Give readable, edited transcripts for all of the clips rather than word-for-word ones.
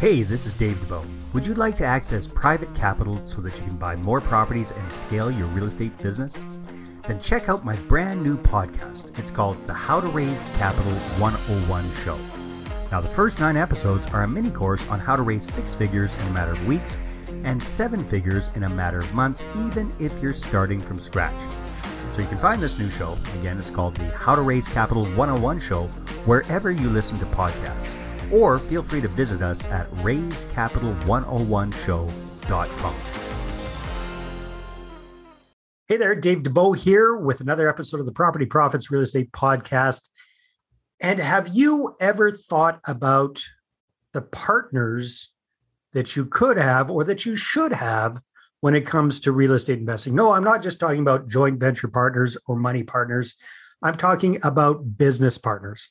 Hey, this is Dave Dubeau. Would you like to access private capital so that you can buy more properties and scale your real estate business? Then check out my brand new podcast. It's called the How to Raise Capital 101 Show. Now, the first 9 episodes are a mini course on how to raise 6 figures in a matter of weeks and 7 figures in a matter of months, even if you're starting from scratch. So you can find this new show. Again, it's called the How to Raise Capital 101 Show, wherever you listen to podcasts. Or feel free to visit us at raisecapital101show.com. Hey there, Dave Dubeau here with another episode of the Property Profits Real Estate Podcast. And have you ever thought about the partners that you could have or that you should have when it comes to real estate investing? No, I'm not just talking about joint venture partners or money partners. I'm talking about business partners.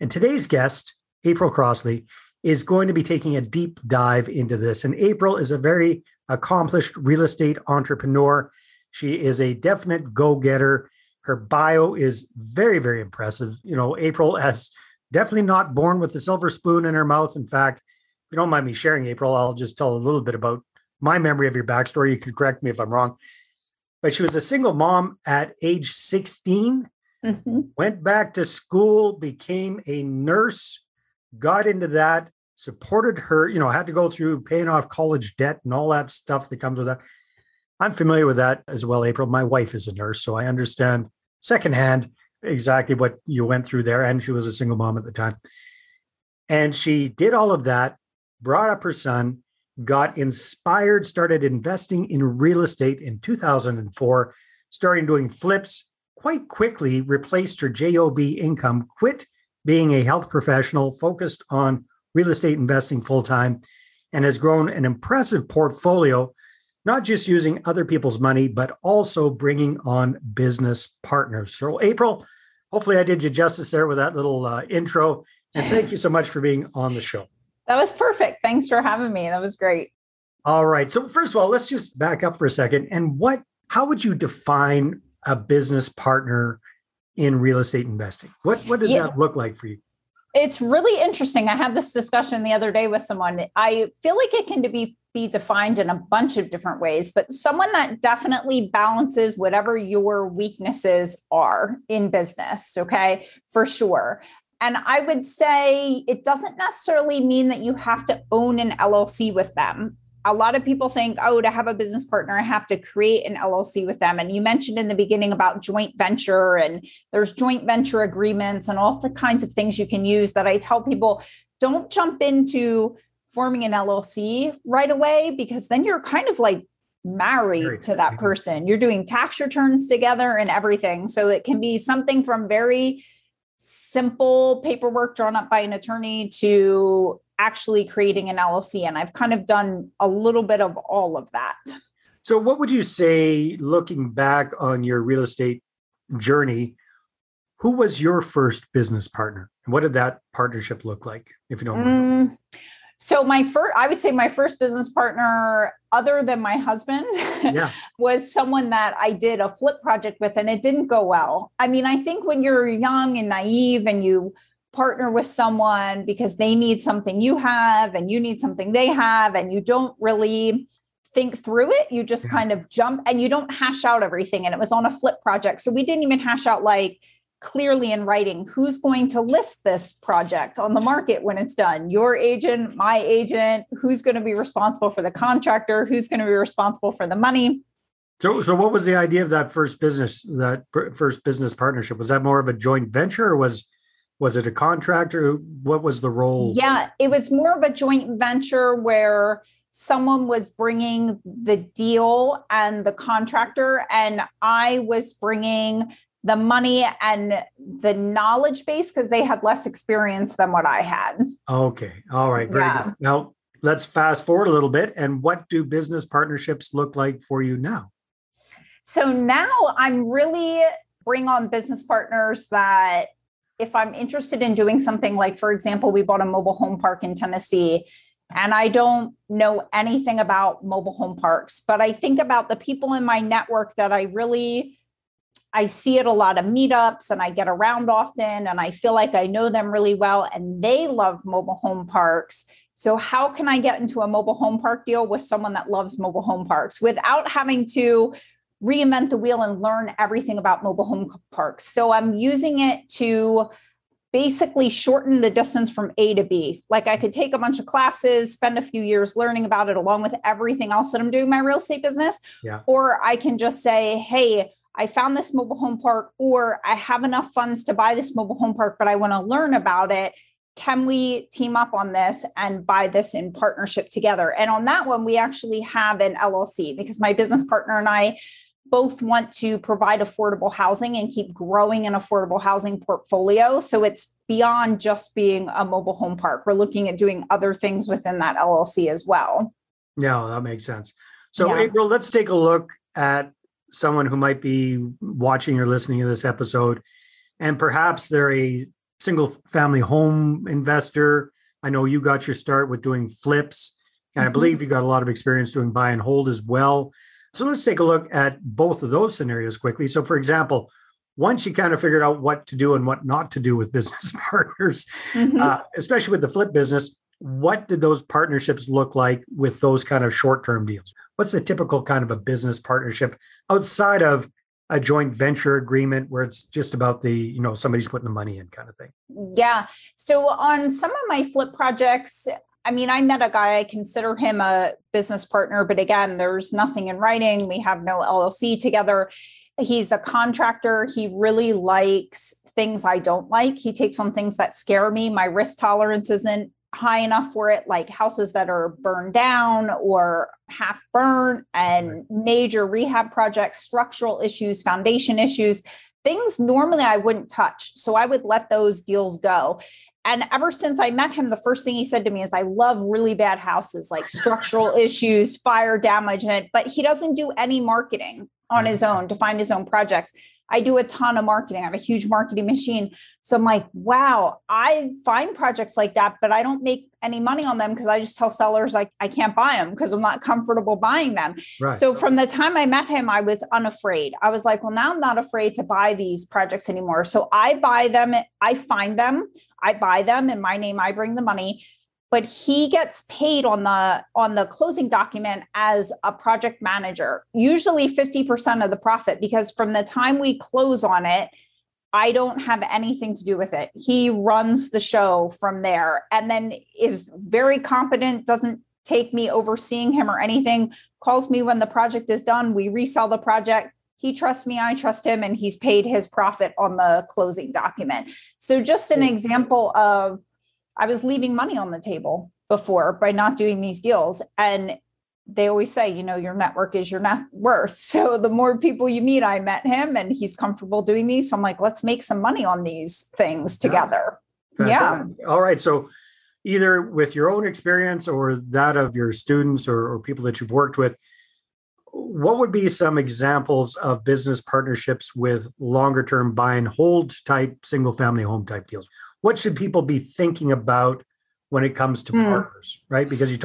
And today's guest, April Crossley, is going to be taking a deep dive into this. And April is a very accomplished real estate entrepreneur. She is a definite go-getter. Her bio is very, very impressive. You know, April is definitely not born with a silver spoon in her mouth. In fact, if you don't mind me sharing, April, I'll just tell a little bit about my memory of your backstory. You can correct me if I'm wrong. But she was a single mom at age 16, went back to school, became a nurse, got into that, supported her, you know, had to go through paying off college debt and all that stuff that comes with that. I'm familiar with that as well, April. My wife is a nurse, so I understand secondhand exactly what you went through there. And she was a single mom at the time. And she did all of that, brought up her son, got inspired, started investing in real estate in 2004, started doing flips quite quickly, replaced her JOB income, quit being a health professional, focused on real estate investing full-time, and has grown an impressive portfolio, not just using other people's money, but also bringing on business partners. So April, hopefully I did you justice there with that little intro. And thank you so much for being on the show. That was perfect. Thanks for having me. That was great. All right. So first of all, let's just back up for a second. And how would you define a business partner in real estate investing? What does that look like for you? It's really interesting. I had this discussion the other day with someone. I feel like it can be defined in a bunch of different ways, but someone that definitely balances whatever your weaknesses are in business, okay, for sure. And I would say it doesn't necessarily mean that you have to own an LLC with them. A lot of people think, oh, to have a business partner, I have to create an LLC with them. And you mentioned in the beginning about joint venture, and there's joint venture agreements and all the kinds of things you can use that I tell people, don't jump into forming an LLC right away, because then you're kind of like married to that person. You're doing tax returns together and everything. So it can be something from very simple paperwork drawn up by an attorney to actually creating an LLC. And I've kind of done a little bit of all of that. So what would you say, looking back on your real estate journey, who was your first business partner? And what did that partnership look like, if you don't remember? So I would say my first business partner, other than my husband, was someone that I did a flip project with, and it didn't go well. I mean, I think when you're young and naive and you partner with someone because they need something you have and you need something they have, and you don't really think through it, you just kind of jump and you don't hash out everything. And it was on a flip project. So we didn't even hash out like clearly in writing, who's going to list this project on the market when it's done? Your agent, my agent, who's going to be responsible for the contractor, who's going to be responsible for the money. So what was the idea of that first business, first business partnership? Was that more of a joint venture, or was it a contractor? What was the role? Yeah, it was more of a joint venture where someone was bringing the deal and the contractor, and I was bringing the money and the knowledge base because they had less experience than what I had. Okay. All right. Very good. Now let's fast forward a little bit. And what do business partnerships look like for you now? So now I'm really bringing on business partners that if I'm interested in doing something, like, for example, we bought a mobile home park in Tennessee, and I don't know anything about mobile home parks, but I think about the people in my network that I see at a lot of meetups and I get around often and I feel like I know them really well and they love mobile home parks. So how can I get into a mobile home park deal with someone that loves mobile home parks without having to reinvent the wheel and learn everything about mobile home parks? So I'm using it to basically shorten the distance from A to B. Like I could take a bunch of classes, spend a few years learning about it along with everything else that I'm doing in my real estate business. Yeah. Or I can just say, hey, I found this mobile home park, or I have enough funds to buy this mobile home park, but I want to learn about it. Can we team up on this and buy this in partnership together? And on that one, we actually have an LLC because my business partner and I both want to provide affordable housing and keep growing an affordable housing portfolio. So it's beyond just being a mobile home park. We're looking at doing other things within that LLC as well. Yeah, that makes sense. So yeah. April, let's take a look at someone who might be watching or listening to this episode, and perhaps they're a single family home investor. I know you got your start with doing flips, and I believe you got a lot of experience doing buy and hold as well. So let's take a look at both of those scenarios quickly. So for example, once you kind of figured out what to do and what not to do with business partners, especially with the flip business, what did those partnerships look like with those kind of short-term deals? What's the typical kind of a business partnership outside of a joint venture agreement where it's just about the, you know, somebody's putting the money in kind of thing? Yeah. So on some of my flip projects, I mean, I met a guy, I consider him a business partner, but again, there's nothing in writing. We have no LLC together. He's a contractor. He really likes things I don't like. He takes on things that scare me. My risk tolerance isn't high enough for it, like houses that are burned down or half burnt and major rehab projects, structural issues, foundation issues, things normally I wouldn't touch. So I would let those deals go. And ever since I met him, the first thing he said to me is, I love really bad houses, like structural issues, fire damage, but he doesn't do any marketing on his own to find his own projects. I do a ton of marketing. I have a huge marketing machine. So I'm like, wow, I find projects like that, but I don't make any money on them because I just tell sellers like I can't buy them because I'm not comfortable buying them. Right. So from the time I met him, I was unafraid. I was like, well, now I'm not afraid to buy these projects anymore. So I buy them, I find them, I buy them in my name, I bring the money. But he gets paid on the closing document as a project manager, usually 50% of the profit, because from the time we close on it, I don't have anything to do with it. He runs the show from there and then is very competent, doesn't take me overseeing him or anything, calls me when the project is done. We resell the project. He trusts me, I trust him, and he's paid his profit on the closing document. So just an example of I was leaving money on the table before by not doing these deals. And they always say, you know, your network is your net worth. So the more people you meet, I met him and he's comfortable doing these. So I'm like, let's make some money on these things together. Yeah. All right. So either with your own experience or that of your students or people that you've worked with, what would be some examples of business partnerships with longer-term buy and hold type, single family home type deals? What should people be thinking about when it comes to partners, right? Because you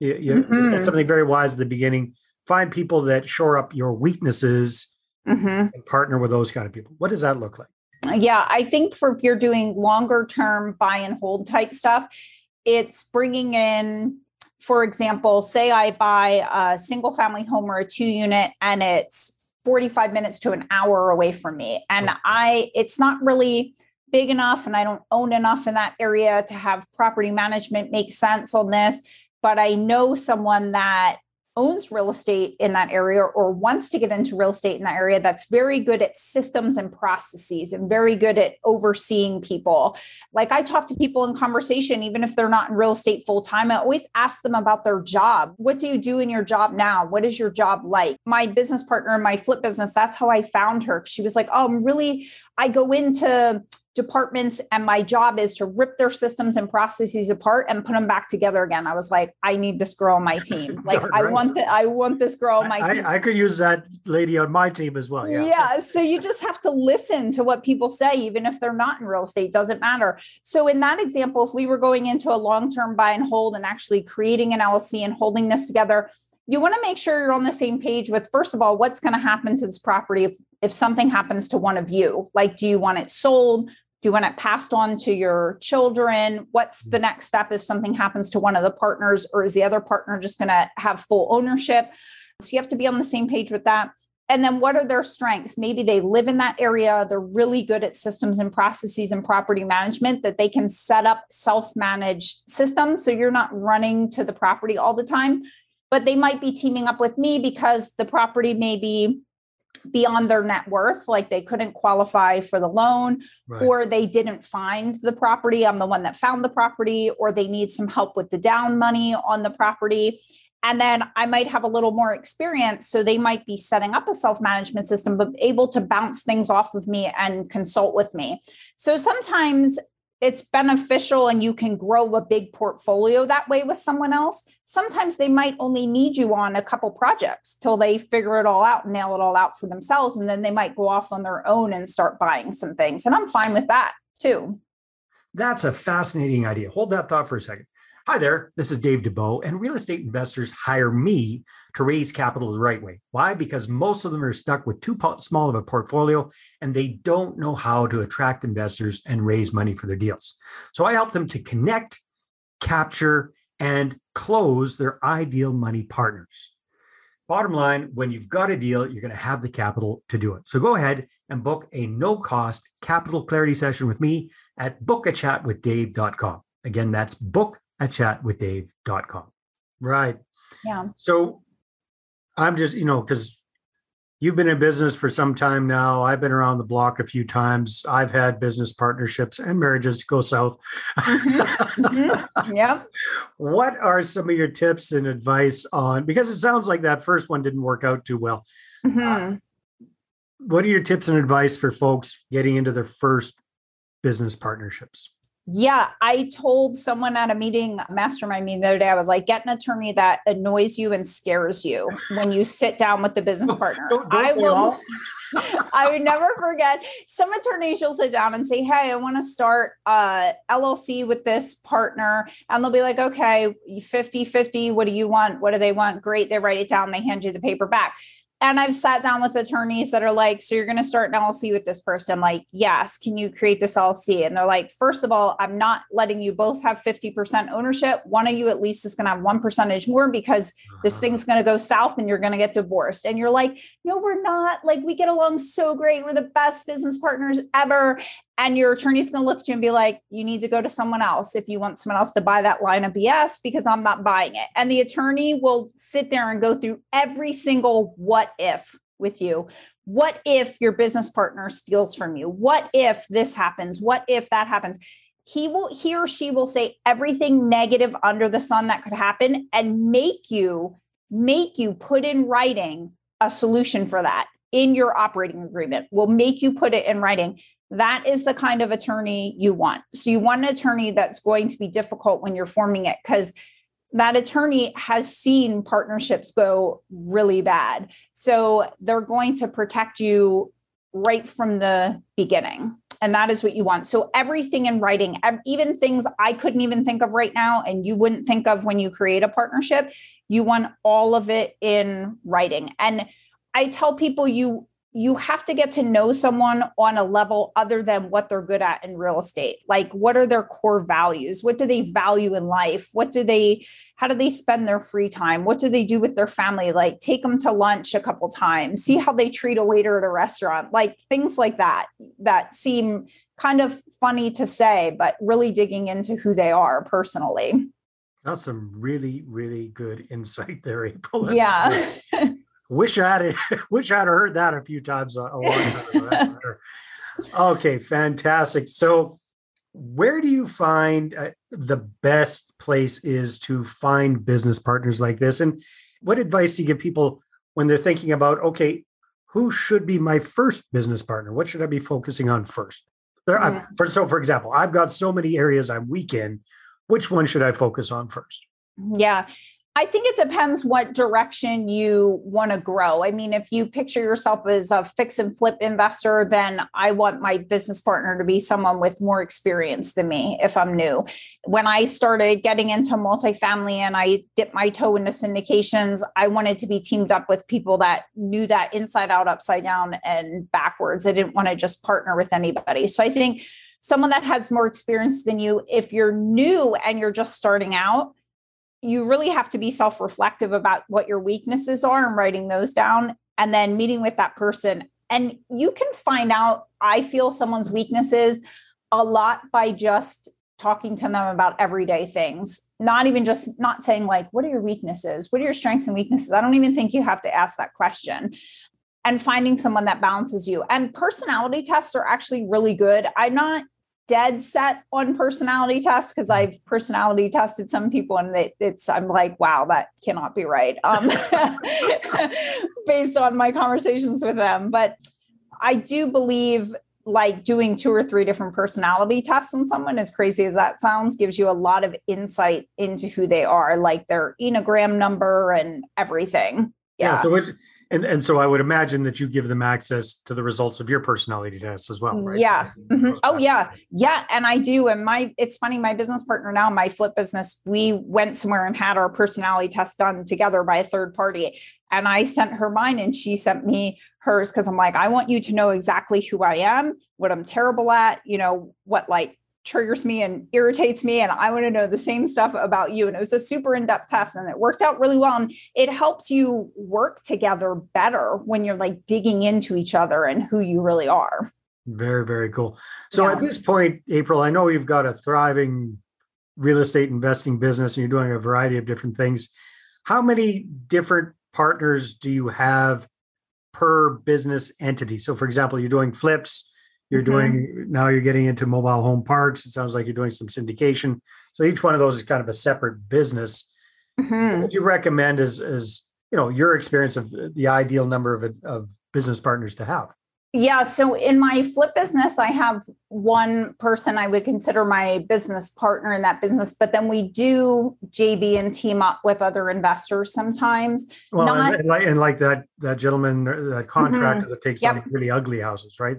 said something very wise at the beginning, find people that shore up your weaknesses and partner with those kind of people. What does that look like? Yeah, I think if you're doing longer term buy and hold type stuff, it's bringing in, for example, say I buy a single family home or a 2-unit and it's 45 minutes to an hour away from me. And it's not really big enough and I don't own enough in that area to have property management make sense on this, but I know someone that owns real estate in that area or wants to get into real estate in that area that's very good at systems and processes and very good at overseeing people. Like I talk to people in conversation, even if they're not in real estate full time, I always ask them about their job. What do you do in your job now? What is your job like? My business partner in my flip business, that's how I found her. She was like, oh, I go into departments and my job is to rip their systems and processes apart and put them back together again. I was like, I need this girl on my team. Like I want this girl on my team. I could use that lady on my team as well. Yeah. So you just have to listen to what people say, even if they're not in real estate, doesn't matter. So in that example, if we were going into a long-term buy and hold and actually creating an LLC and holding this together, you want to make sure you're on the same page with, first of all, what's going to happen to this property if something happens to one of you? Like, do you want it sold? Do you want it passed on to your children? What's the next step if something happens to one of the partners, or is the other partner just going to have full ownership? So you have to be on the same page with that. And then what are their strengths? Maybe they live in that area. They're really good at systems and processes and property management, that they can set up self-managed systems. So you're not running to the property all the time, but they might be teaming up with me because the property may be beyond their net worth. Like they couldn't qualify for the loan, right, or they didn't find the property. I'm the one that found the property, or they need some help with the down money on the property. And then I might have a little more experience. So they might be setting up a self-management system, but able to bounce things off of me and consult with me. So sometimes it's beneficial and you can grow a big portfolio that way with someone else. Sometimes they might only need you on a couple projects till they figure it all out and nail it all out for themselves. And then they might go off on their own and start buying some things. And I'm fine with that too. That's a fascinating idea. Hold that thought for a second. Hi there, this is Dave Dubeau, and real estate investors hire me to raise capital the right way. Why? Because most of them are stuck with too small of a portfolio, and they don't know how to attract investors and raise money for their deals. So I help them to connect, capture, and close their ideal money partners. Bottom line, when you've got a deal, you're going to have the capital to do it. So go ahead and book a no-cost capital clarity session with me at bookachatwithdave.com. Again, that's bookachatwithdave.com. Right. Yeah. So I'm just, because you've been in business for some time now. I've been around the block a few times. I've had business partnerships and marriages go south. Mm-hmm. Mm-hmm. Yeah. What are some of your tips and advice on, because it sounds like that first one didn't work out too well. Mm-hmm. What are your tips and advice for folks getting into their first business partnerships? Yeah, I told someone at a meeting, a mastermind meeting the other day, I was like, get an attorney that annoys you and scares you when you sit down with the business partner. I would never forget. Some attorneys, you'll sit down and say, hey, I want to start LLC with this partner. And they'll be like, okay, 50-50. What do you want? What do they want? Great. They write it down. They hand you the paper back. And I've sat down with attorneys that are like, so you're going to start an LLC with this person? I'm like, yes. Can you create this LLC? And they're like, first of all, I'm not letting you both have 50% ownership. One of you at least is going to have 1% more because this thing's going to go south and you're going to get divorced. And you're like, no, we're not. Like, we get along so great. We're the best business partners ever. And your attorney's going to look at you and be like, you need to go to someone else if you want someone else to buy that line of BS, because I'm not buying it. And the attorney will sit there and go through every single what if with you. What if your business partner steals from you? What if this happens? What if that happens? He or she will say everything negative under the sun that could happen and make you put in writing a solution for that in your operating agreement. Will make you put it in writing. That is the kind of attorney you want. So you want an attorney that's going to be difficult when you're forming it, because that attorney has seen partnerships go really bad. So they're going to protect you right from the beginning. And that is what you want. So everything in writing, even things I couldn't even think of right now, and you wouldn't think of when you create a partnership, you want all of it in writing. And I tell people you have to get to know someone on a level other than what they're good at in real estate. Like, what are their core values? What do they value in life? How do they spend their free time? What do they do with their family? Like, take them to lunch a couple times, see how they treat a waiter at a restaurant, like things like that seem kind of funny to say, but really digging into who they are personally. That's some really, really good insight there, April. Yeah. Wish I'd heard that a few times a long time ago. Okay, fantastic. So where do you find the best place is to find business partners like this? And what advice do you give people when they're thinking about, okay, who should be my first business partner? What should I be focusing on first? For example, I've got so many areas I'm weak in. Which one should I focus on first? Yeah. I think it depends what direction you want to grow. I mean, if you picture yourself as a fix and flip investor, then I want my business partner to be someone with more experience than me if I'm new. When I started getting into multifamily and I dipped my toe into syndications, I wanted to be teamed up with people that knew that inside out, upside down, and backwards. I didn't want to just partner with anybody. So I think someone that has more experience than you. If you're new and you're just starting out, you really have to be self-reflective about what your weaknesses are and writing those down and then meeting with that person. And you can find out, I feel, someone's weaknesses a lot by just talking to them about everyday things, not even just not saying like, what are your weaknesses? What are your strengths and weaknesses? I don't even think you have to ask that question. And finding someone that balances you. And personality tests are actually really good. I'm not dead set on personality tests because I've personality tested some people and I'm like, wow, that cannot be right. Based on my conversations with them. But I do believe like doing 2 or 3 different personality tests on someone, as crazy as that sounds, gives you a lot of insight into who they are, like their Enneagram number and everything. Yeah. So I would imagine that you give them access to the results of your personality tests as well, right? Yeah. Mm-hmm. Oh, yeah. Yeah. And I do. And it's funny, my business partner now, my flip business, we went somewhere and had our personality test done together by a third party. And I sent her mine and she sent me hers because I'm like, I want you to know exactly who I am, what I'm terrible at, what like triggers me and irritates me. And I want to know the same stuff about you. And it was a super in-depth test and it worked out really well. And it helps you work together better when you're like digging into each other and who you really are. Very, very cool. So At this point, April, I know you've got a thriving real estate investing business and you're doing a variety of different things. How many different partners do you have per business entity? So for example, you're doing flips, you're doing, now you're getting into mobile home parks. It sounds like you're doing some syndication. So each one of those is kind of a separate business. Mm-hmm. What would you recommend as your experience of the ideal number of business partners to have? Yeah. So in my flip business, I have one person I would consider my business partner in that business, but then we do JV and team up with other investors sometimes. Well, and like that gentleman, that contractor that takes on really ugly houses, right?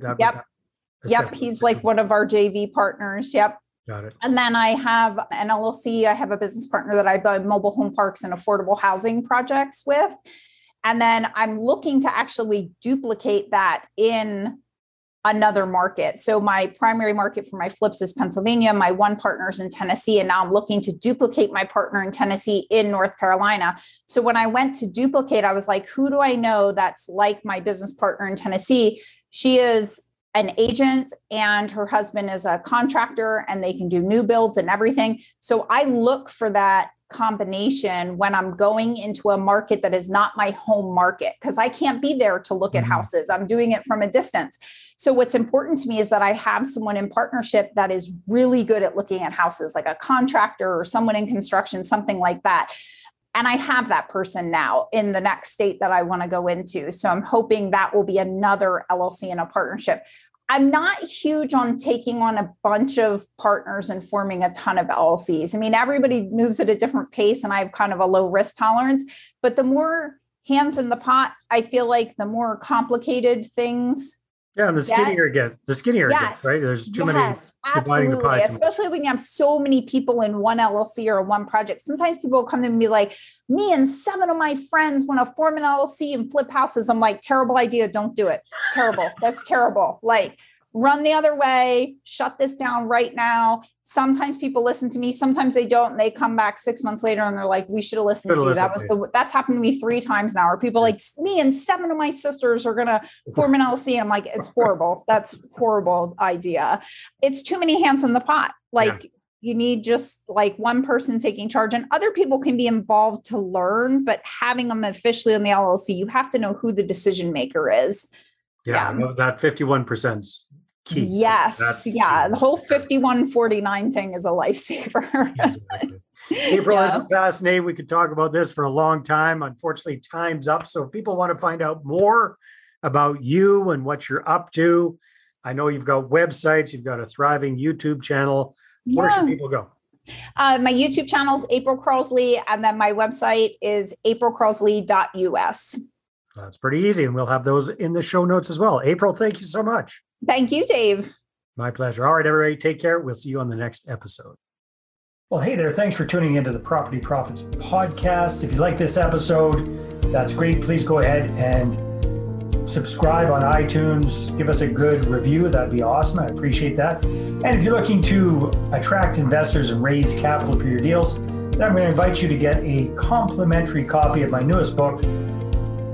Yep. He's like one of our JV partners. Yep. Got it. And then I have an LLC. I have a business partner that I build mobile home parks and affordable housing projects with. And then I'm looking to actually duplicate that in another market. So my primary market for my flips is Pennsylvania. My one partner's in Tennessee. And now I'm looking to duplicate my partner in Tennessee in North Carolina. So when I went to duplicate, I was like, who do I know that's like my business partner in Tennessee? She is an agent and her husband is a contractor and they can do new builds and everything. So I look for that combination when I'm going into a market that is not my home market because I can't be there to look at houses. I'm doing it from a distance. So what's important to me is that I have someone in partnership that is really good at looking at houses, like a contractor or someone in construction, something like that. And I have that person now in the next state that I want to go into. So I'm hoping that will be another LLC in a partnership. I'm not huge on taking on a bunch of partners and forming a ton of LLCs. I mean, everybody moves at a different pace and I have kind of a low risk tolerance, but the more hands in the pot, I feel like the more complicated things. Yeah, and the skinnier it gets, right? There's too many dividing the pie. Especially when you have so many people in one LLC or one project. Sometimes people come to me like, me and 7 of my friends want to form an LLC and flip houses. I'm like, terrible idea. Don't do it. Terrible. That's terrible. Like, run the other way. Shut this down right now. Sometimes people listen to me. Sometimes they don't. And they come back 6 months later and they're like, we should have listened to you. That's happened to me 3 times now. Or people like me and 7 of my sisters are going to form an LLC. And I'm like, it's horrible. That's horrible idea. It's too many hands in the pot. Like you need just like one person taking charge and other people can be involved to learn, but having them officially on the LLC, you have to know who the decision maker is. Yeah. That 51%. Key. Yes. The whole 51-49 thing is a lifesaver. Exactly. April, this is fascinating. We could talk about this for a long time. Unfortunately, time's up. So if people want to find out more about you and what you're up to, I know you've got websites, you've got a thriving YouTube channel. Where should people go? My YouTube channel is April Crossley, and then my website is aprilcrossley.us. That's pretty easy. And we'll have those in the show notes as well. April, thank you so much. Thank you, Dave. My pleasure. All right, everybody, take care. We'll see you on the next episode. Well, hey there. Thanks for tuning into the Property Profits Podcast. If you like this episode, that's great. Please go ahead and subscribe on iTunes, give us a good review. That'd be awesome. I appreciate that. And if you're looking to attract investors and raise capital for your deals, then I'm going to invite you to get a complimentary copy of my newest book,